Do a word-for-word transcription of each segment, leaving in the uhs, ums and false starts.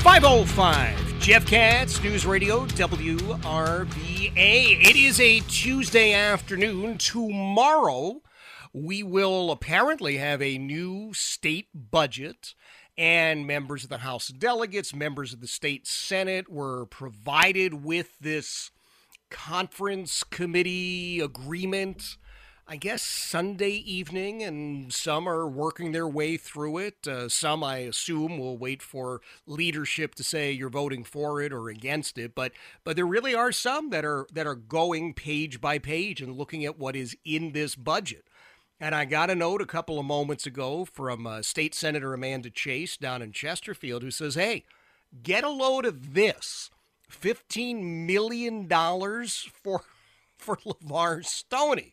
five oh five, Jeff Katz, News Radio, W R B A. It is a Tuesday afternoon. Tomorrow, we will apparently have a new state budget, and members of the House of Delegates, members of the state Senate were provided with this conference committee agreement, I guess, Sunday evening, and some are working their way through it. Uh, some, I assume, will wait for leadership to say you're voting for it or against it. But but there really are some that are that are going page by page and looking at what is in this budget. And I got a note a couple of moments ago from uh, State Senator Amanda Chase down in Chesterfield, who says, hey, get a load of this, fifteen million dollars for, for LeVar Stoney.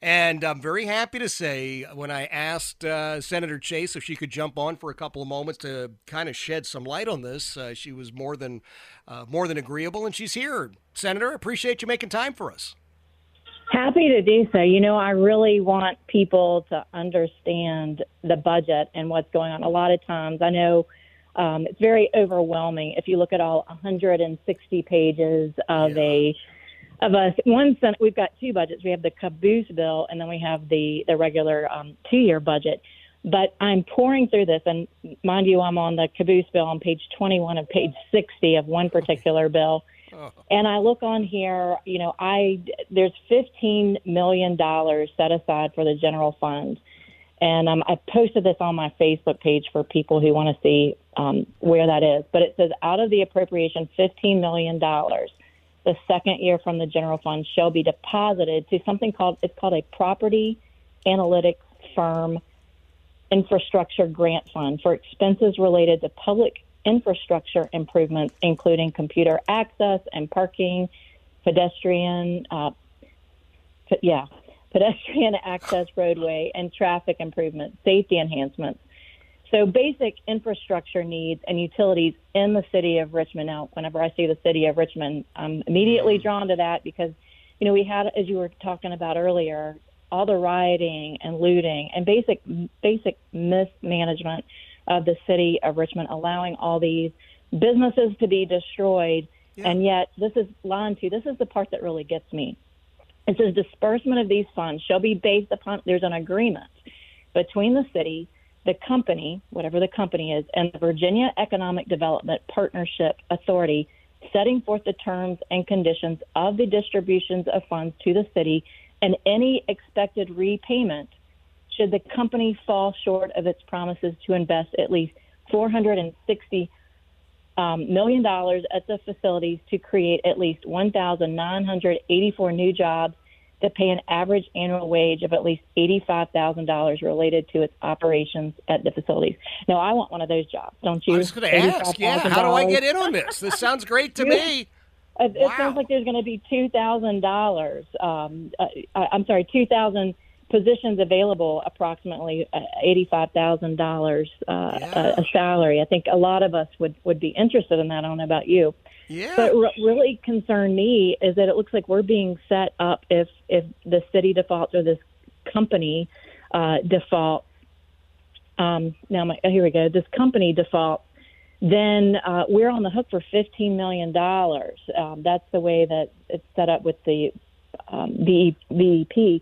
And I'm very happy to say, when I asked uh, Senator Chase if she could jump on for a couple of moments to kind of shed some light on this, uh, she was more than uh, more than agreeable, and she's here. Senator, I appreciate you making time for us. Happy to do so. You know, I really want people to understand the budget and what's going on. A lot of times, I know um, it's very overwhelming if you look at all one hundred sixty pages of yeah. a Of us, one Senate, we've got two budgets. We have the caboose bill, and then we have the, the regular um, two-year budget. But I'm pouring through this, and mind you, I'm on the caboose bill on page twenty-one of page sixty of one particular bill. Oh. And I look on here, you know, I there's fifteen million dollars set aside for the general fund. And um, I posted this on my Facebook page for people who want to see um, where that is. But it says, out of the appropriation, fifteen million dollars. The second year from the general fund shall be deposited to something called, it's called a property analytics firm infrastructure grant fund for expenses related to public infrastructure improvements, including computer access and parking, pedestrian, uh, yeah, pedestrian access, roadway and traffic improvements, safety enhancements. So basic infrastructure needs and utilities in the city of Richmond. Now, whenever I see the city of Richmond, I'm immediately drawn to that because, you know, we had, as you were talking about earlier, all the rioting and looting and basic basic mismanagement of the city of Richmond, allowing all these businesses to be destroyed. Yeah. And yet, this is line two. This is the part that really gets me. It says disbursement of these funds shall be based upon, there's an agreement between the city, the company, whatever the company is, and the Virginia Economic Development Partnership Authority, setting forth the terms and conditions of the distributions of funds to the city and any expected repayment should the company fall short of its promises to invest at least four hundred sixty million dollars at the facilities to create at least one thousand nine hundred eighty-four new jobs to pay an average annual wage of at least eighty-five thousand dollars related to its operations at the facilities. Now, I want one of those jobs, don't you? I was going to ask, yeah, how do I get in on this? This sounds great to me. It, wow. It sounds like there's going to be two thousand dollars um, uh, I'm sorry, two thousand positions available, approximately eighty-five thousand dollars uh, yeah. a, a salary. I think a lot of us would, would be interested in that. I don't know about you. Yeah. But what really concerned me is that it looks like we're being set up if, if the city defaults or this company uh, defaults. Um, now, my, oh, here we go. This company defaults, then uh, we're on the hook for fifteen million dollars. Um, that's the way that it's set up with the um, V E P,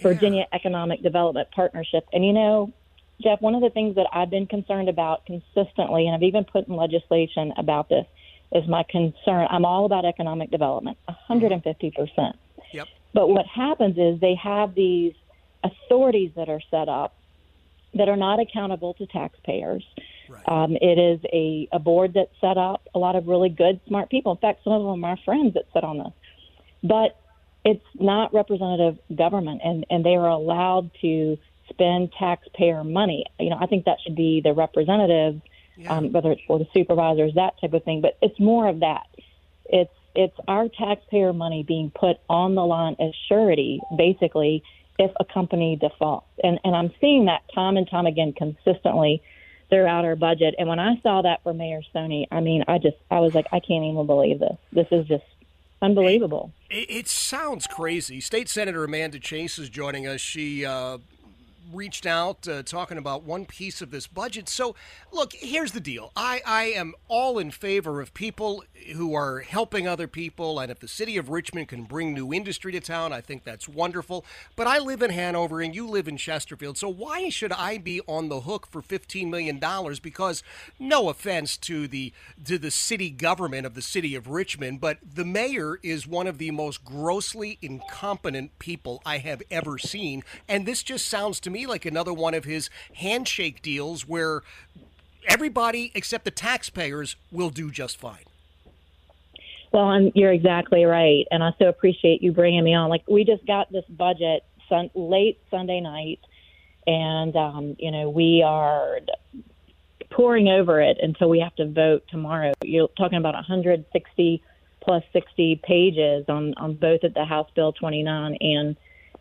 Virginia yeah. Economic Development Partnership. And, you know, Jeff, one of the things that I've been concerned about consistently, and I've even put in legislation about this, is my concern. I'm all about economic development, one hundred fifty percent. Yep. But what happens is they have these authorities that are set up that are not accountable to taxpayers. Right. Um, it is a, a board that's set up, a lot of really good, smart people. In fact, some of them are friends that sit on this. But it's not representative government, and, and they are allowed to spend taxpayer money. You know, I think that should be the representative. Yeah. Um, whether it's for the supervisors, that type of thing. But it's more of that. It's it's our taxpayer money being put on the line as surety, basically, if a company defaults. And, and I'm seeing that time and time again consistently throughout our budget. And when I saw that for Mayor Stoney, I mean, I just I was like, I can't even believe this. This is just unbelievable. It, it sounds crazy. State Senator Amanda Chase is joining us. She uh reached out uh, talking about one piece of this budget. So, look, here's the deal. I, I am all in favor of people who are helping other people, and if the city of Richmond can bring new industry to town, I think that's wonderful. But I live in Hanover, and you live in Chesterfield, so why should I be on the hook for fifteen million dollars? Because, no offense to the, to the city government of the city of Richmond, but the mayor is one of the most grossly incompetent people I have ever seen, and this just sounds to me like another one of his handshake deals where everybody except the taxpayers will do just fine. Well, I'm, you're exactly right. And I so appreciate you bringing me on. Like, we just got this budget sun, late Sunday night, and, um, you know, we are pouring over it until we have to vote tomorrow. You're talking about one hundred sixty plus sixty pages on, on both at the House Bill twenty-nine and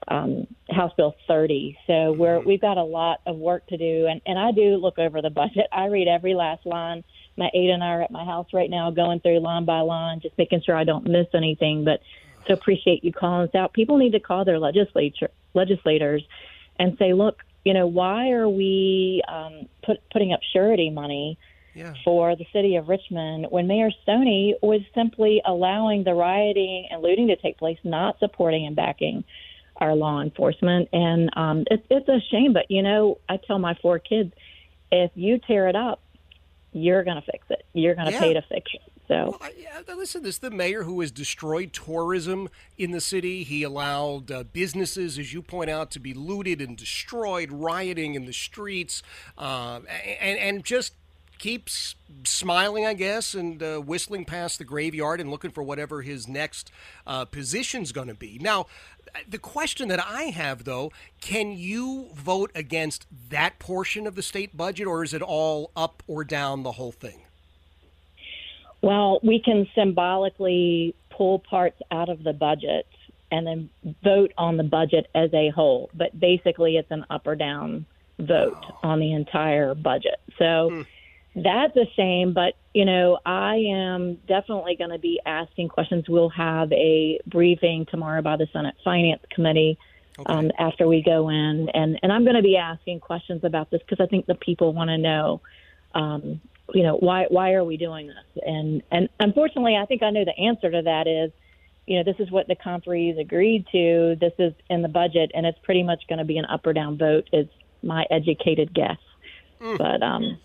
Um, House Bill thirty. So we're, we've got a lot of work to do. And, and I do look over the budget. I read every last line. My aide and I are at my house right now going through line by line, just making sure I don't miss anything. But so appreciate you calling us out. People need to call their legislature, legislators and say, look, you know, why are we um, put, putting up surety money yeah. for the city of Richmond when Mayor Stoney was simply allowing the rioting and looting to take place, not supporting and backing our law enforcement? And um, it, it's a shame, but, you know, I tell my four kids, if you tear it up, you're going to fix it. You're going to yeah. pay to fix it. So, well, I, listen, this is the mayor who has destroyed tourism in the city. He allowed uh, businesses, as you point out, to be looted and destroyed, rioting in the streets, uh, and, and just keeps smiling, I guess, and uh, whistling past the graveyard and looking for whatever his next uh, position's going to be. Now, the question that I have, though, can you vote against that portion of the state budget, or is it all up or down the whole thing? Well, we can symbolically pull parts out of the budget and then vote on the budget as a whole. But basically, it's an up or down vote oh. on the entire budget. So hmm. that's a shame, but, you know, I am definitely going to be asking questions. We'll have a briefing tomorrow by the Senate Finance Committee okay. um, after we go in, and, and I'm going to be asking questions about this because I think the people want to know, um, you know, why why are we doing this? And, and unfortunately, I think I know the answer to that is, you know, this is what the conferees agreed to. This is in the budget, and it's pretty much going to be an up or down vote is my educated guess. Mm. But, um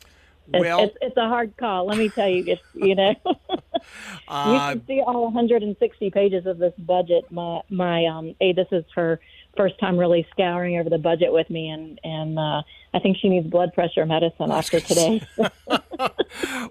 Well, it's, it's, it's a hard call. Let me tell you, if, you know, uh, you can see all one hundred sixty pages of this budget. My, my, um, hey, this is her first time really scouring over the budget with me. And, and, uh, I think she needs blood pressure medicine after today.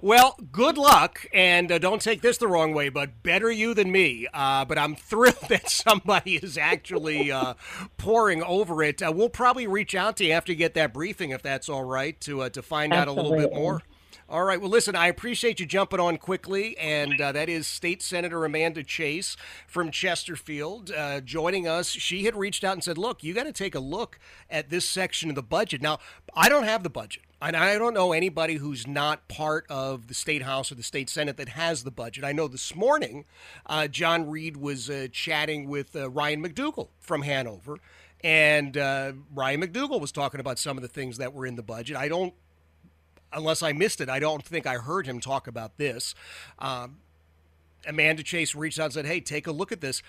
Well, good luck, and uh, don't take this the wrong way, but better you than me. Uh, but I'm thrilled that somebody is actually uh, pouring over it. Uh, we'll probably reach out to you after you get that briefing, if that's all right, to uh, to find Absolutely. out a little bit more. All right. Well, listen, I appreciate you jumping on quickly, and uh, that is State Senator Amanda Chase from Chesterfield uh, joining us. She had reached out and said, look, you got to take a look at this section of the budget. Now, I don't have the budget, and I don't know anybody who's not part of the State House or the State Senate that has the budget. I know this morning uh, John Reed was uh, chatting with uh, Ryan McDougall from Hanover, and uh, Ryan McDougall was talking about some of the things that were in the budget. I don't Unless I missed it, I don't think I heard him talk about this. Um, Amanda Chase reached out and said, hey, take a look at this.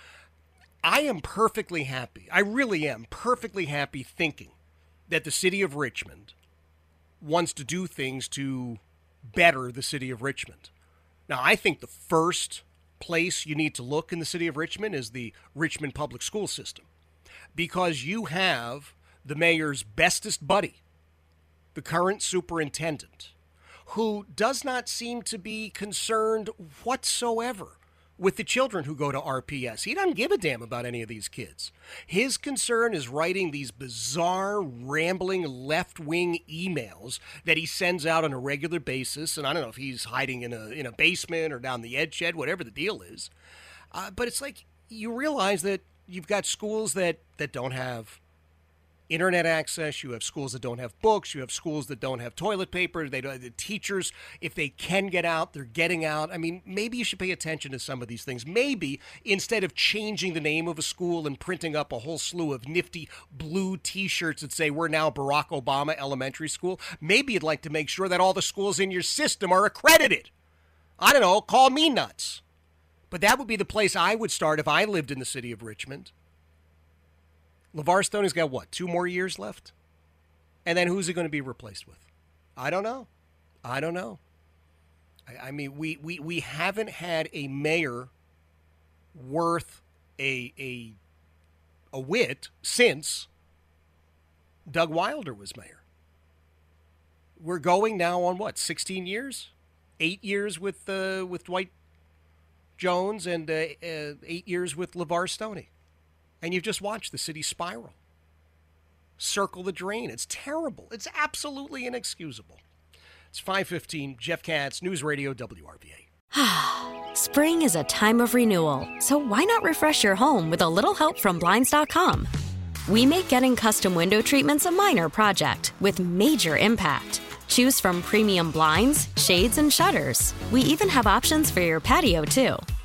I am perfectly happy. I really am perfectly happy thinking that the city of Richmond wants to do things to better the city of Richmond. Now, I think the first place you need to look in the city of Richmond is the Richmond public school system, because you have the mayor's bestest buddy, the current superintendent, who does not seem to be concerned whatsoever with the children who go to R P S. He doesn't give a damn about any of these kids. His concern is writing these bizarre, rambling, left-wing emails that he sends out on a regular basis, and I don't know if he's hiding in a in a basement or down the edge shed, whatever the deal is. Uh, but it's like you realize that you've got schools that, that don't have internet access, you have schools that don't have books, you have schools that don't have toilet paper, they don't, the teachers, if they can get out, they're getting out. I mean, maybe you should pay attention to some of these things. Maybe instead of changing the name of a school and printing up a whole slew of nifty blue t-shirts that say, we're now Barack Obama Elementary School, maybe you'd like to make sure that all the schools in your system are accredited. I don't know, call me nuts. But that would be the place I would start if I lived in the city of Richmond. LeVar Stoney's got, what, two more years left? And then who's he going to be replaced with? I don't know. I don't know. I, I mean, we, we, we haven't had a mayor worth a, a, a whit since Doug Wilder was mayor. We're going now on, what, sixteen years? Eight years with, uh, with Dwight Jones and uh, uh, eight years with LeVar Stoney. And you've just watched the city spiral. Circle the drain. It's terrible. It's absolutely inexcusable. It's five fifteen, Jeff Katz, News Radio W R V A. Spring is a time of renewal, so why not refresh your home with a little help from Blinds dot com? We make getting custom window treatments a minor project with major impact. Choose from premium blinds, shades, and shutters. We even have options for your patio, too.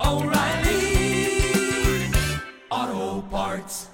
oh, oh, O'Reilly Auto Parts.